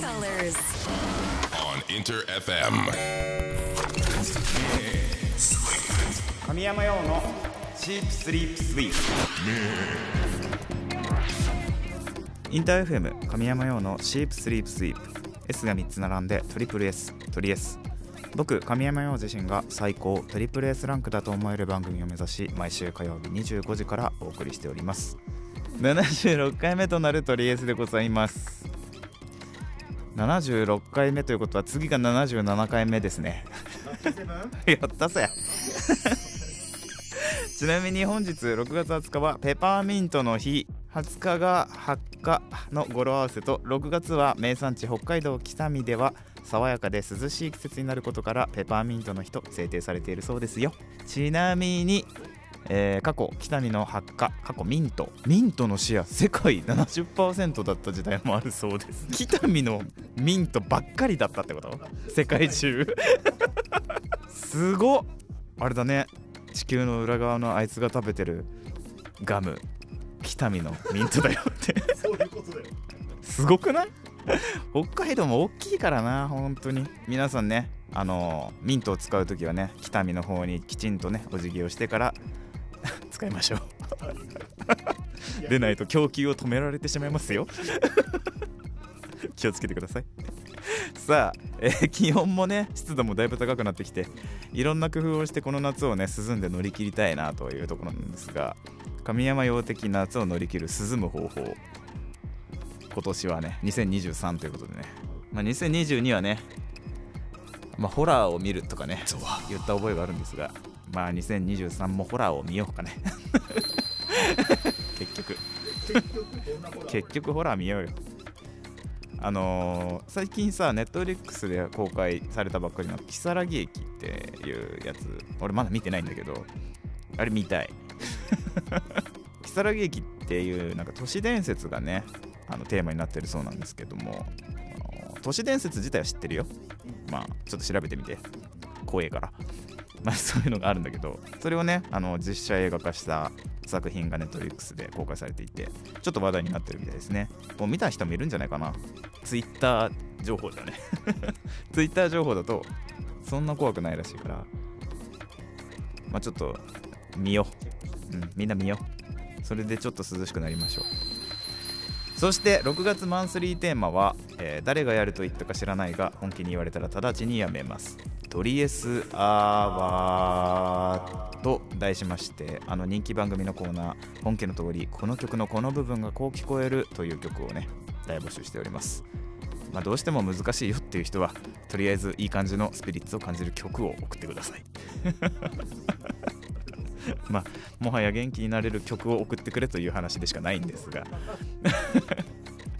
colors on InterFM. 神山陽の Sheep Sleep Sweep。 InterFM 神山陽の Sheep Sleep Sweep。 S が3つ並んでトリプル S、 トリ S。 僕神山陽自身が最高トリプル S ランクだと思える番組を目指し、毎週火曜日25時からお送りしております。76回目となるトリ S でございます。76回目ということは次が77回目ですね。やったぜ。ちなみに本日6月20日はペパーミントの日、20日が発火の語呂合わせと、6月は名産地北海道北見では爽やかで涼しい季節になることからペパーミントの日と制定されているそうですよ。ちなみに過去北見の発火、過去ミントのシェア世界 70% だった時代もあるそうです。北見のミントばっかりだったってこと？世界中。すごっ。あれだね、地球の裏側のあいつが食べてるガム、北見のミントだよってそういうことだよ。すごくない？北海道も大きいからな、本当に。皆さんね、ミントを使うときはね、北見の方にきちんとねお辞儀をしてから使いましょう。でないと供給を止められてしまいますよ。気をつけてください。さあ、気温もね、湿度もだいぶ高くなってきて、いろんな工夫をしてこの夏をね涼んで乗り切りたいなというところなんですが、神山陽的夏を乗り切る涼む方法、今年はね2023ということでね、2022はね、ホラーを見るとかね言った覚えがあるんですが、2023もホラーを見ようかね。結局ホラー見ようよ。最近さ、Netflix で公開されたばっかりの木更木駅っていうやつ、俺まだ見てないんだけど、あれ見たい。木更木駅っていうなんか都市伝説がねテーマになってるそうなんですけども、都市伝説自体は知ってるよ。ちょっと調べてみて、怖いから。そういうのがあるんだけど、それをね実写映画化した作品がNetflixで公開されていて、ちょっと話題になってるみたいですね。もう見た人もいるんじゃないかな。Twitter 情報だね。Twitter 情報だとそんな怖くないらしいから、ちょっと見よう、みんな見よう。それでちょっと涼しくなりましょう。そして6月マンスリーテーマは、誰がやると言ったか知らないが、本気に言われたら直ちにやめます、トリエスアワーと題しまして、人気番組のコーナー、本家の通りこの曲のこの部分がこう聞こえるという曲をね大募集しております。どうしても難しいよっていう人は、とりあえずいい感じのスピリッツを感じる曲を送ってください。もはや元気になれる曲を送ってくれという話でしかないんですが、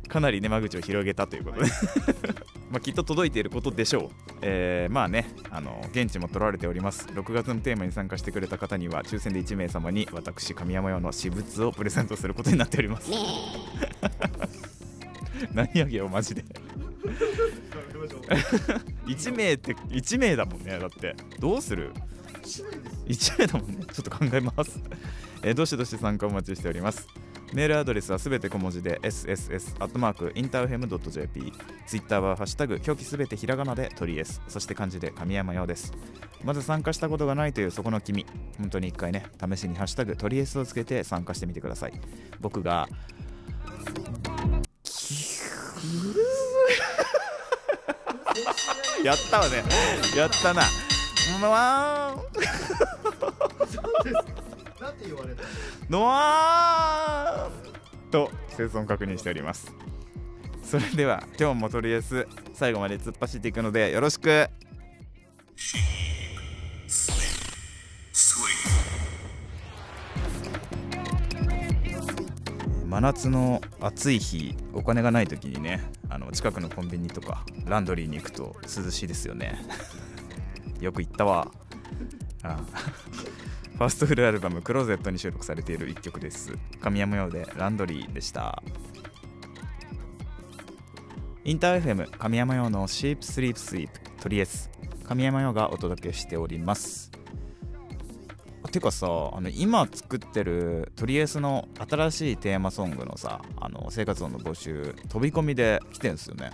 かなりね間口を広げたということで、きっと届いていることでしょう。現地も取られております。6月のテーマに参加してくれた方には抽選で1名様に私神山陽の私物をプレゼントすることになっております。何あげよマジで。1名って1名だもんね。だってどうする、1名だもんね。ちょっと考えます。どしどし参加お待ちしております。メールアドレスはすべて小文字で sss@interfm.jp、 ツイッターはハッシュタグ表記すべてひらがなでトリエス、そして漢字で神山陽です。まず参加したことがないというそこの君、本当に一回ね試しにハッシュタグトリエスをつけて参加してみてください。僕がやったわね。やったな。なんて言われたのわーと生存確認しております。それでは今日もとりあえず最後まで突っ走っていくのでよろしく。真夏の暑い日、お金がない時にね近くのコンビニとかランドリーに行くと涼しいですよね。よく行ったわ。ファーストフルアルバムクローゼットに収録されている一曲です。神山陽でランドリーでした。インター FM 神山陽のシープスリープスイープとりあえず神山陽がお届けしております。てかさ、今作ってるとりあえずの新しいテーマソングのさ生活音の募集飛び込みで来てるんですよね。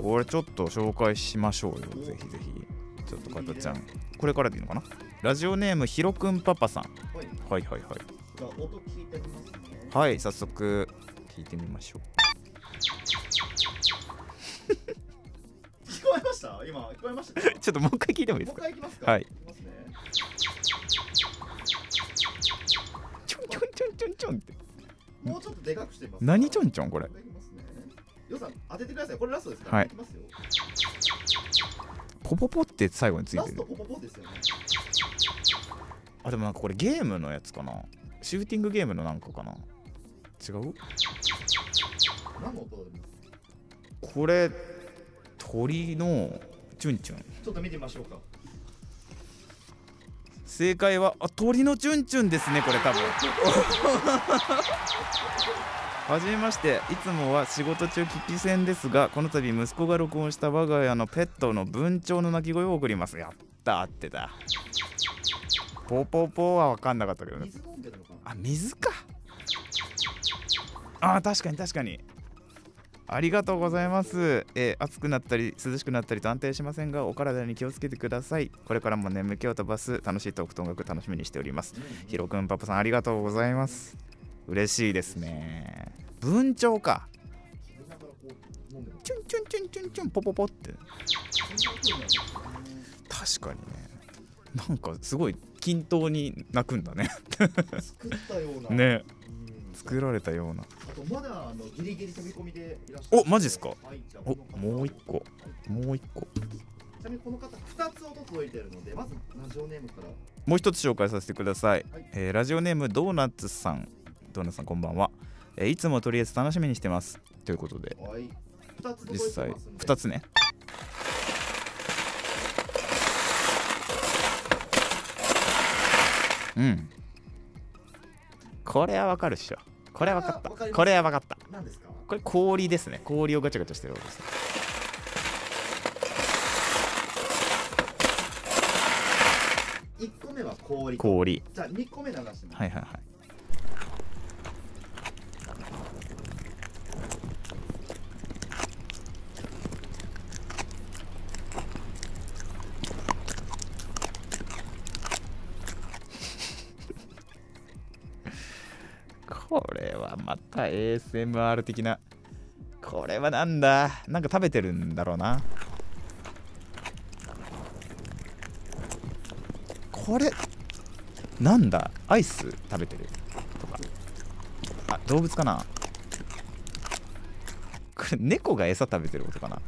これちょっと紹介しましょうよ。ぜひぜひ。ちょっとかたちゃん、これからでいいのかな。ラジオネームひろくんパパさん。はいはいはい。じゃあ音聞いてみますね。はい、早速聞いてみましょう。聞こえました？今聞こえましたか？ちょっともう一回聞いてもいいですか？もう一回行きますか？はい。行きますね。ちょんちょんちょんちょんちょんって。もうちょっとでかくしてます。何ちょんちょんこれ。よさん当ててください。これラストですから。はい。いきますよ。ポポポって最後についてる。ラストポポポですよね。あ、でもなんかこれゲームのやつかな。シューティングゲームのなんかかな。違う？何の音だろう？これ鳥のチュンチュン。ちょっと見てみましょうか。正解はあ、鳥のチュンチュンですね。これ多分。はじめまして。いつもは仕事中聞き戦ですが、この度息子が録音した我が家のペットの文鳥の鳴き声を送ります。やった合ってた。ポポポは分かんなかったけどね。水飲んでるのかな。あ、水か。あ、確かに確かに。ありがとうございます。暑くなったり涼しくなったりと安定しませんが、お体に気をつけてください。これからも眠気を飛ばす楽しいトークと音楽楽しみにしております。ひろくんパパさん、ありがとうございます。嬉しいですね。文鳥か。チュンチュンチュンチュンチュンポポポって。確かにね。なんかすごい均等に鳴くんだね。作ったような。ね。作られたような。あとまだギリギリ飛び込みでいらっしゃる。お、マジですか。お、もう一個。もう一個。ちなみにこの方2つ音届いてるので、まずラジオネームから。もう一つ紹介させてください。はい、ラジオネームドーナツさん。ドーナツさんこんばんは。いつもとりあえず楽しみにしてますということで。はい。2つ届いてますんで。実際2つね。うん。これはわかるっしょ。これはわかった。これはわかった。何ですか？これ氷ですね。氷をガチャガチャしてる音ですね。1個目は氷。氷。じゃあ2個目流してます。はいはいはい。これはまた ASMR 的な。これはなんだ、なんか食べてるんだろうな。これなんだ、アイス食べてるとか。あ、動物かな。これ猫が餌食べてることかな。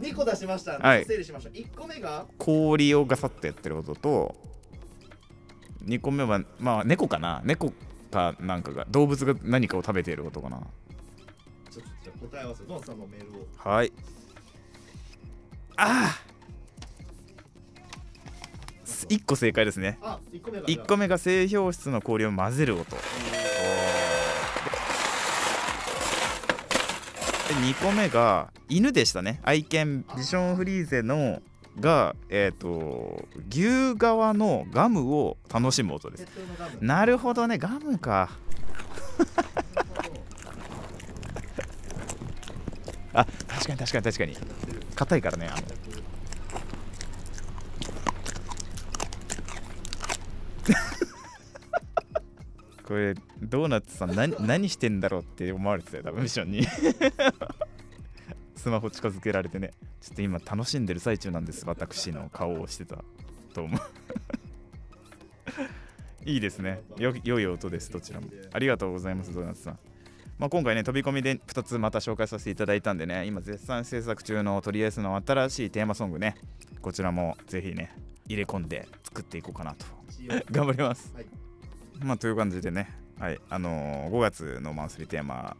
2個出しました、はい、整理しましょう。1個目が氷をガサッとやってる音と、2個目はまあ猫かな。猫かなんかが、動物が何かを食べている音かな。ちょっと答え合わせ、ドンさんのメールを。はい。ああ、1個正解ですね。あ、1個目が製氷室の氷を混ぜる音。2個目が犬でしたね。愛犬ビションフリーゼのが、牛革のガムを楽しむ音です。なるほどね、ガムか。あ、確かに確かに確かに硬いからね。これドーナツさん 何してんだろうって思われてたよ、多分ミッションに。スマホ近づけられてね。ちょっと今楽しんでる最中なんです。私の顔をしてたと思う。いいですね。良い音です、どちらも。ありがとうございます、ドーナツさん。まあ、今回ね、飛び込みで2つまた紹介させていただいたんでね、今絶賛制作中のとりあえずの新しいテーマソングね、こちらもぜひね、入れ込んで作っていこうかなと。頑張ります。はい、まあ、という感じでね、はい、5月のマンスリーテーマ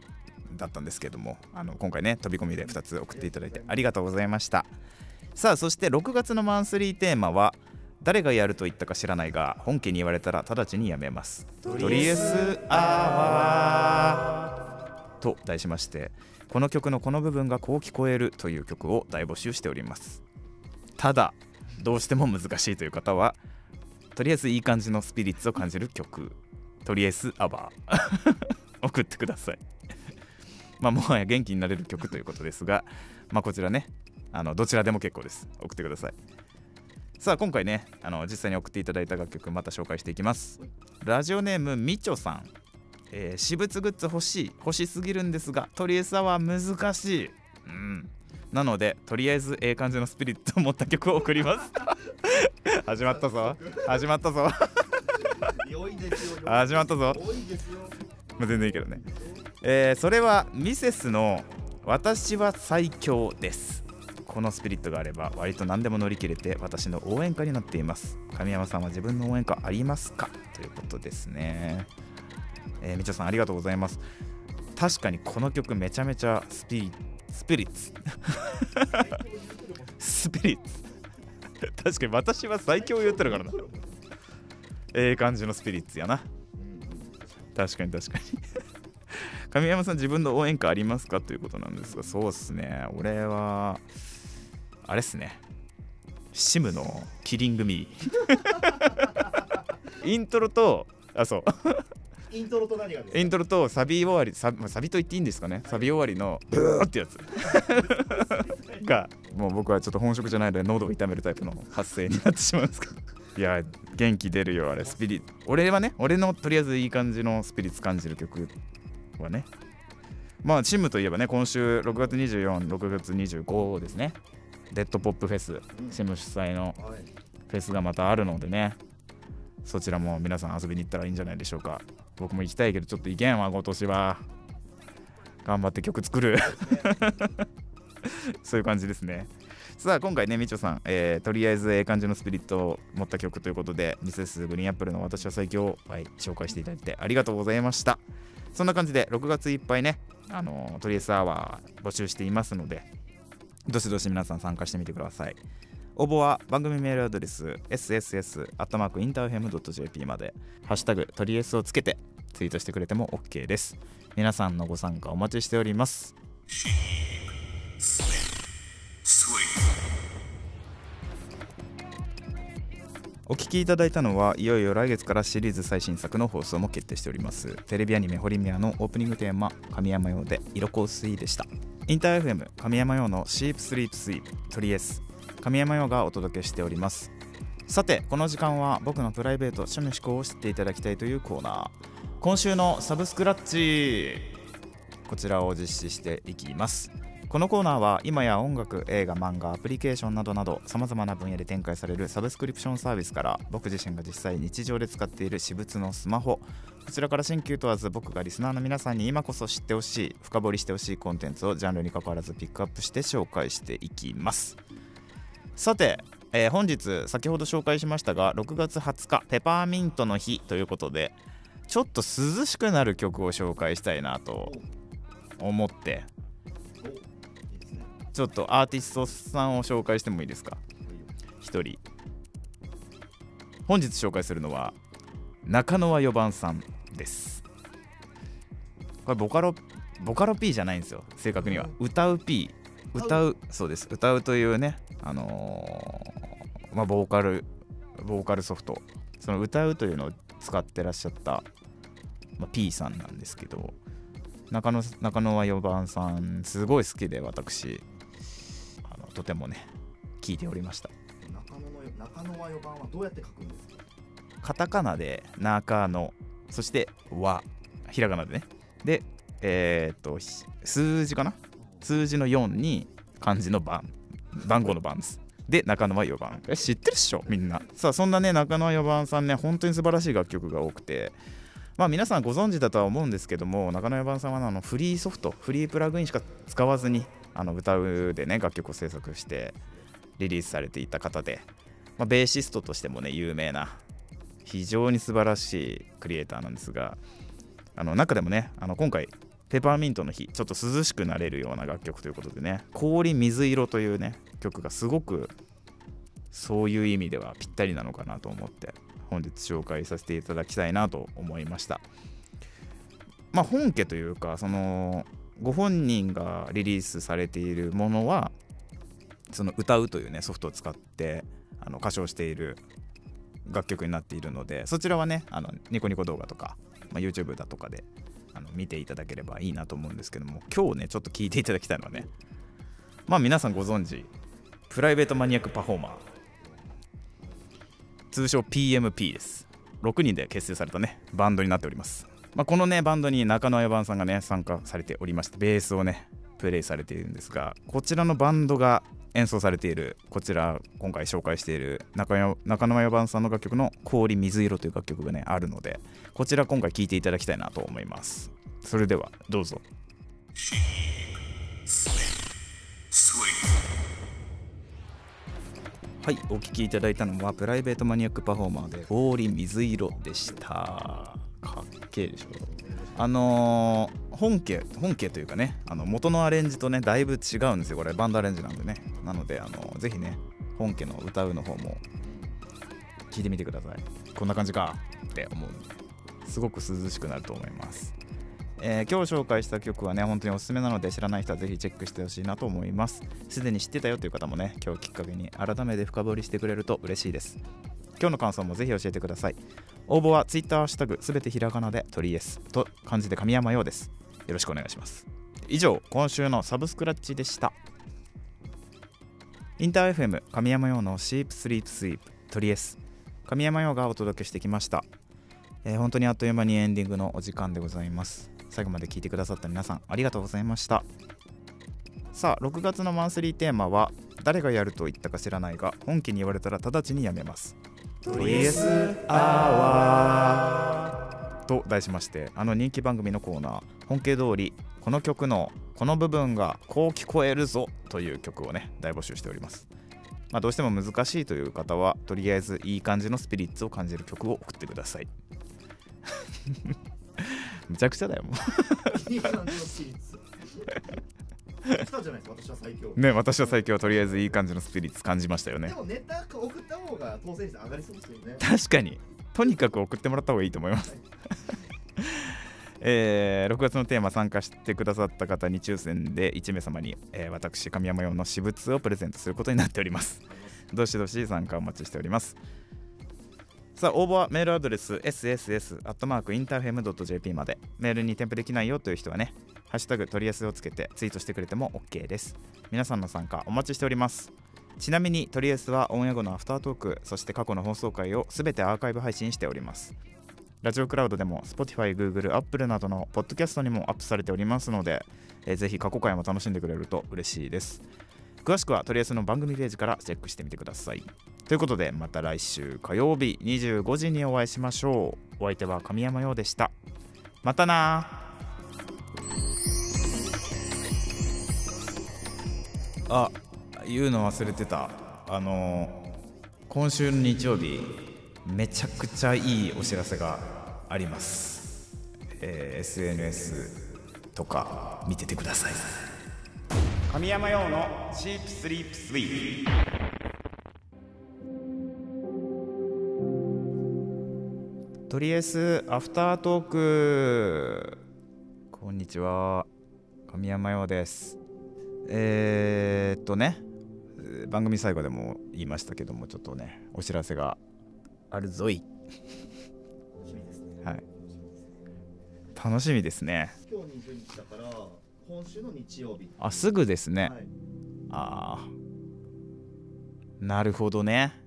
だったんですけども、今回ね飛び込みで2つ送っていただいてありがとうございました。さあ、そして6月のマンスリーテーマは誰がやると言ったか知らないが、本家に言われたら直ちにやめます、とりあえずアワーと題しまして、この曲のこの部分がこう聞こえるという曲を大募集しております。ただどうしても難しいという方は、とりあえずいい感じのスピリッツを感じる曲、とりあえずアバー送ってくださいまあもはや元気になれる曲ということですが、まあこちらね、どちらでも結構です。送ってください。さあ今回ね、実際に送っていただいた楽曲また紹介していきます。ラジオネームみちょさん、私物グッズ欲しすぎるんですが、とりあえずは難しい、なのでとりあえず感じのスピリットを持った曲を送ります始まったぞ始まったぞ。まあ、全然いいけどね。それはミセスの私は最強です。このスピリットがあれば割と何でも乗り切れて、私の応援歌になっています。神山さんは自分の応援歌ありますか、ということですね。みちょさんありがとうございます。確かにこの曲めちゃめちゃスピリッツスピリッツ確かに私は最強言ってるからな。感じのスピリッツやな。確かに神山さん自分の応援歌ありますか、ということなんですが、そうっすね、俺はあれっすね、シムのキリン組イントロとイントロと何があるの？イントロとサビ終わり、サビと言っていいんですかね、はい、サビ終わりのブーってやつがもう僕はちょっと本職じゃないので喉を痛めるタイプの発声になってしまうんですけどいや元気出るよあれスピリッツ。俺はね、俺のとりあえずいい感じのスピリッツ感じる曲はね、まあチームといえばね、今週6月24、6月25ですね、デッドポップフェス、チーム主催のフェスがまたあるのでね、そちらも皆さん遊びに行ったらいいんじゃないでしょうか。僕も行きたいけどちょっと行けんわ今年は。頑張って曲作るそういう感じですね。さあ今回ね、みちょさん、とりあえず感じのスピリットを持った曲ということで、ミセスグリーンアップルの私は最強を、紹介していただいてありがとうございました。そんな感じで6月いっぱいね、とりあえずアワー募集していますので、どしどし皆さん参加してみてください。応募は番組メールアドレス sss@interfm.jp まで、ハッシュタグとりあえずをつけてツイートしてくれても OK です。皆さんのご参加お待ちしております。お聞きいただいたのは、いよいよ来月からシリーズ最新作の放送も決定しております、テレビアニメホリミアのオープニングテーマ神山用で色香水でした。インター FM 神山用の Sheep Sleep Sweep とりあえず神山用がお届けしております。さてこの時間は僕のプライベート趣味思考を知っていただきたいというコーナー、今週のサブスクラッチ、こちらを実施していきます。このコーナーは今や音楽、映画、漫画、アプリケーションなどなど様々な分野で展開されるサブスクリプションサービスから、僕自身が実際日常で使っている私物のスマホ、こちらから新旧問わず僕がリスナーの皆さんに今こそ知ってほしい、深掘りしてほしいコンテンツをジャンルに関わらずピックアップして紹介していきます。さて、本日先ほど紹介しましたが、6月20日ペパーミントの日ということで、ちょっと涼しくなる曲を紹介したいなと思って、ちょっとアーティストさんを紹介してもいいですか。一人本日紹介するのは中野は4番さんです。これボカロ P じゃないんですよ、正確には歌う P、 そうです、歌うというね、ボーカルソフト、その歌うというのを使ってらっしゃった、P さんなんですけど、中野は4番さんすごい好きで、私とてもね聞いておりました。中野は4番はどうやって書くんですか。カタカナで中野、そしてはひらがなでね、で数字かな、数字の4に漢字の番号の番です。で中野は4番、知ってるっしょみんな。さあそんなね中野は4番さんね、本当に素晴らしい楽曲が多くて、まあ皆さんご存知だとは思うんですけども、中野4番さんはフリーソフト、フリープラグインしか使わずに歌うでね楽曲を制作してリリースされていた方で、ベーシストとしてもね有名な非常に素晴らしいクリエイターなんですが、中でもね今回ペパーミントの日、ちょっと涼しくなれるような楽曲ということでね、氷水色というね曲がすごくそういう意味ではぴったりなのかなと思って本日紹介させていただきたいなと思いました。まあ本家というか、そのご本人がリリースされているものはその歌うというねソフトを使って歌唱している楽曲になっているので、そちらはねニコニコ動画とか、YouTube だとかで見ていただければいいなと思うんですけども、今日ねちょっと聞いていただきたいのはね、皆さんご存知プライベートマニアックパフォーマー、通称 PMP です。6人で結成されたねバンドになっております。このねバンドに中野綾番さんがね参加されておりまして、ベースをねプレイされているんですが、こちらのバンドが演奏されている、こちら今回紹介している中野綾番さんの楽曲の氷水色という楽曲がねあるので、こちら今回聴いていただきたいなと思います。それではどうぞ。はい、お聴きいただいたのはプライベートマニアックパフォーマーで氷水色でした。かっけえでしょ。本家というかね、元のアレンジとねだいぶ違うんですよ。これバンドアレンジなんでね、なのでぜひね本家の歌うの方も聴いてみてください。こんな感じかって思う、すごく涼しくなると思います。今日紹介した曲はね本当におすすめなので、知らない人はぜひチェックしてほしいなと思います。すでに知ってたよという方もね、今日きっかけに改めて深掘りしてくれると嬉しいです。今日の感想もぜひ教えてください。応募は Twitter ハッシュタグすべてひらがなで鳥ですと漢字で神山陽です。よろしくお願いします。以上、今週のサブスクラッチでした。インター FM 神山陽のSheep Sleep Sweep鳥です。神山陽がお届けしてきました。本当にあっという間にエンディングのお時間でございます。最後まで聞いてくださった皆さんありがとうございました。さあ、6月のマンスリーテーマは誰がやると言ったか知らないが、本気に言われたら直ちにやめます、トリスアワーと題しまして、人気番組のコーナー本家通り、この曲のこの部分がこう聞こえるぞという曲をね大募集しております。どうしても難しいという方はとりあえずいい感じのスピリッツを感じる曲を送ってください。むちゃくちゃだよもういい感じのスピリッツ来たじゃないですか。私は最強ね、私は最強、とりあえずいい感じのスピリッツ感じましたよね。でもネタ送った方が当選率上がりそうですよね。確かに、とにかく送ってもらった方がいいと思います、はい。6月のテーマ参加してくださった方に抽選で1名様に、私神山用の私物をプレゼントすることになっております。どしどし参加お待ちしております。さあ、応募はメールアドレス sss@interfm.jp まで。メールに添付できないよという人はね、ハッシュタグトリエスをつけてツイートしてくれても OK です。皆さんの参加お待ちしております。ちなみにトリエスはオンエア後のアフタートーク、そして過去の放送回をすべてアーカイブ配信しております。ラジオクラウドでも Spotify、Google、Apple などのポッドキャストにもアップされておりますので、ぜひ過去回も楽しんでくれると嬉しいです。詳しくはとりあえずの番組ページからチェックしてみてください。ということで、また来週火曜日25時にお会いしましょう。お相手は神山陽でした。またな。あ、言うの忘れてた。今週の日曜日めちゃくちゃいいお知らせがあります。SNS とか見ててください。神山陽のシープスリープスイープトリエスアフタートーク。こんにちは、神山陽です。ね、番組最後でも言いましたけども、ちょっとねお知らせがあるぞい。楽しみですね、はい、楽しみですね。今日20日だから今週の日曜日。あ、すぐですね、はい、ああ、なるほどね。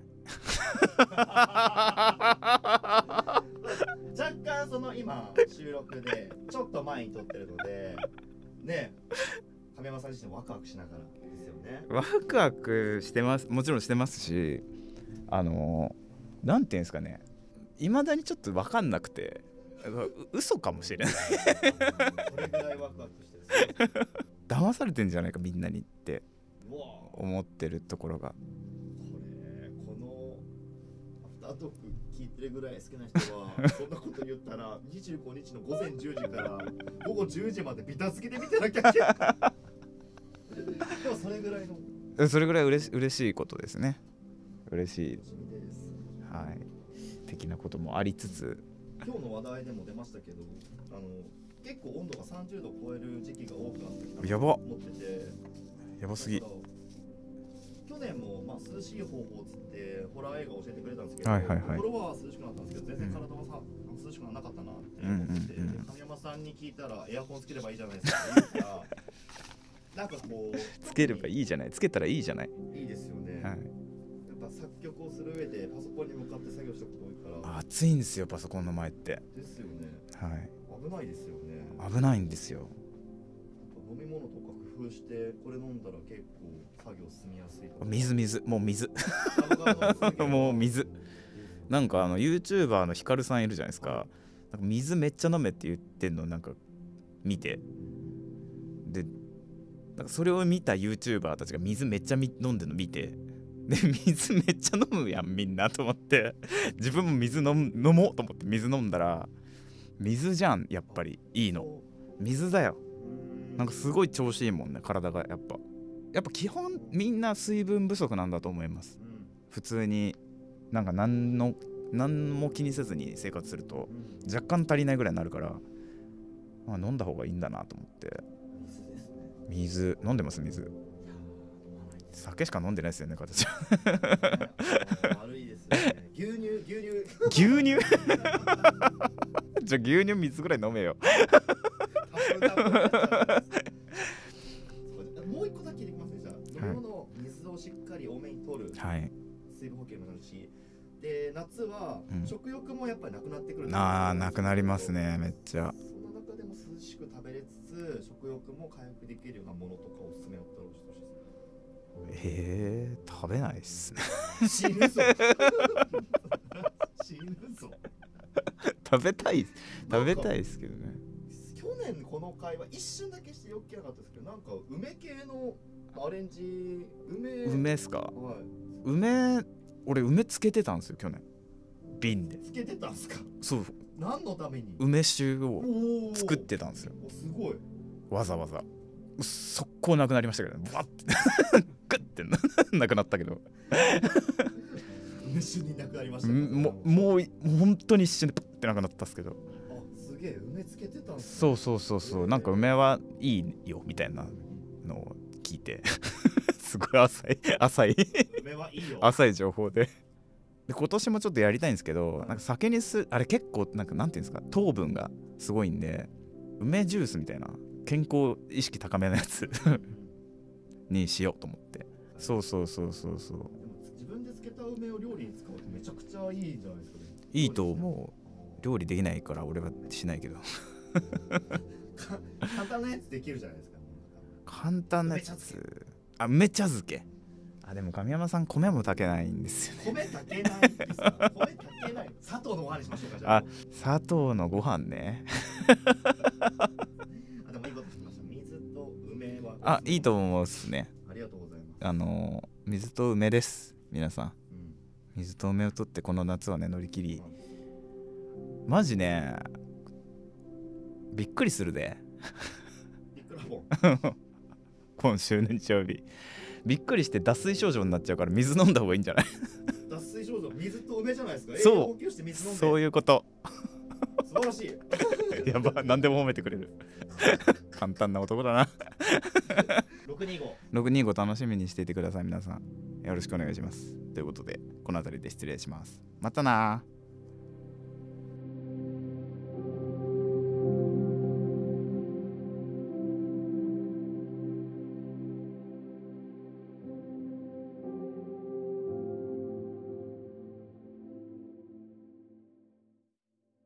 若干今収録でちょっと前に撮ってるのでね、亀山さん自身ワクワクしながらですよね。ワクワクしてます、もちろんしてますし、なんていうんですかね、いまだにちょっと分かんなくて、嘘かもしれない。これぐらいワクワクして騙されてんじゃないかみんなにって思ってるところが。このアフタートーク聞いてるぐらい好きな人はそんなこと言ったら25日の午前10時から午後10時までビタつけてみてなきゃいけない。でもそれぐらい嬉しいことですね。嬉しいです、はい、的なこともありつつ、今日の話題でも出ましたけど、結構温度が30度超える時期が多くなってきたと思ってて、やばすぎ。去去年も、まあ、涼しい方法つってホラー映画を教えてくれたんですけど、心は涼しくなったんですけど全然体はさ、うん、涼しくならなかったなって思って、うんうんうん、神山さんに聞いたらエアコンつければいいじゃないですかってなんかこうつければいいじゃない、つけたらいいじゃない、いいですよね、はい、やっぱ作曲をする上でパソコンに向かって作業したこと多いから暑いんですよ、パソコンの前ってですよね、はい、危ないですよね、危ないんですよ、飲み物とか工夫してこれ飲んだら結構作業進みやすいとか、水もう水なんかYouTuber のヒカルさんいるじゃないですか、なんか水めっちゃ飲めって言ってんのなんか見て、でなんかそれを見た YouTuber たちが水めっちゃ飲んでるの見て、で水めっちゃ飲むやんみんなと思って自分も水飲もうと思って水飲んだら、水じゃんやっぱりいいの水だよ、なんかすごい調子いいもんね体が、やっぱ基本みんな水分不足なんだと思います、うん、普通になんか何も気にせずに生活すると若干足りないぐらいになるから、まあ、飲んだ方がいいんだなと思って、水ですね、水飲んでます、水、いや飲まないです、酒しか飲んでないですよね私は悪いですね、牛乳じゃあ牛乳水ぐらい飲めよもう一個だけできますね、じゃあ飲み物、はい、水をしっかり多めに取る、はい、水分補給もなるし、で夏は食欲もやっぱりなくなってくる、うん、ああなくなりますね、めっちゃその中でも涼しく食べれつつ食欲も回復できるようなものとかおすすめだったら教えてほしいです。食べないっすね死ぬぞ死ぬぞ食べたいですけどね。去年この会話一瞬だけしてよく聞けなかったですけど、なんか梅系のアレンジ、梅ですか、はい、俺梅つけてたんですよ去年、瓶でつけてたんすか、そう、何のために梅酒を作ってたんですよ、すごいわざわざ、速攻なくなりましたけどね、バッてグッてなくなったけど梅酒になくなりました、ね、もう本当に一瞬でパッてなくなったっすけど、梅つけてたんですね、そうなんか梅はいいよみたいなのを聞いてすごい浅い梅はいいよ浅い情報で、今年もちょっとやりたいんですけど、なんか酒にあれ結構なんていうんですか、糖分がすごいんで梅ジュースみたいな健康意識高めのやつにしようと思って、そうでも自分でつけた梅を料理に使うとめちゃくちゃいいじゃないですか、ね、いいと思う、料理できないから俺はしないけど簡単なやつできるじゃないですか、簡単なやつ、あ、梅茶漬け、あ、でも神山さん米も炊けないんですよね、米炊けないですか米炊けない、砂糖のご飯にしましょうか、じゃあ、砂糖のご飯ねあ、でもいいこと聞きました、水と梅は、あ、いいと思うっすね、ありがとうございます、水と梅です、皆さん、うん、水と梅を取ってこの夏はね乗り切り、うんマジねびっくりするでびっくらぼん今週の日曜日びっくりして脱水症状になっちゃうから水飲んだ方がいいんじゃない脱水症状、水と梅じゃないですか、そう、栄養補給して水飲んで、そういうこと素晴らしいやば、何でも褒めてくれる簡単な男だな625楽しみにしていてください皆さん、よろしくお願いしますということでこの辺りで失礼します、またな。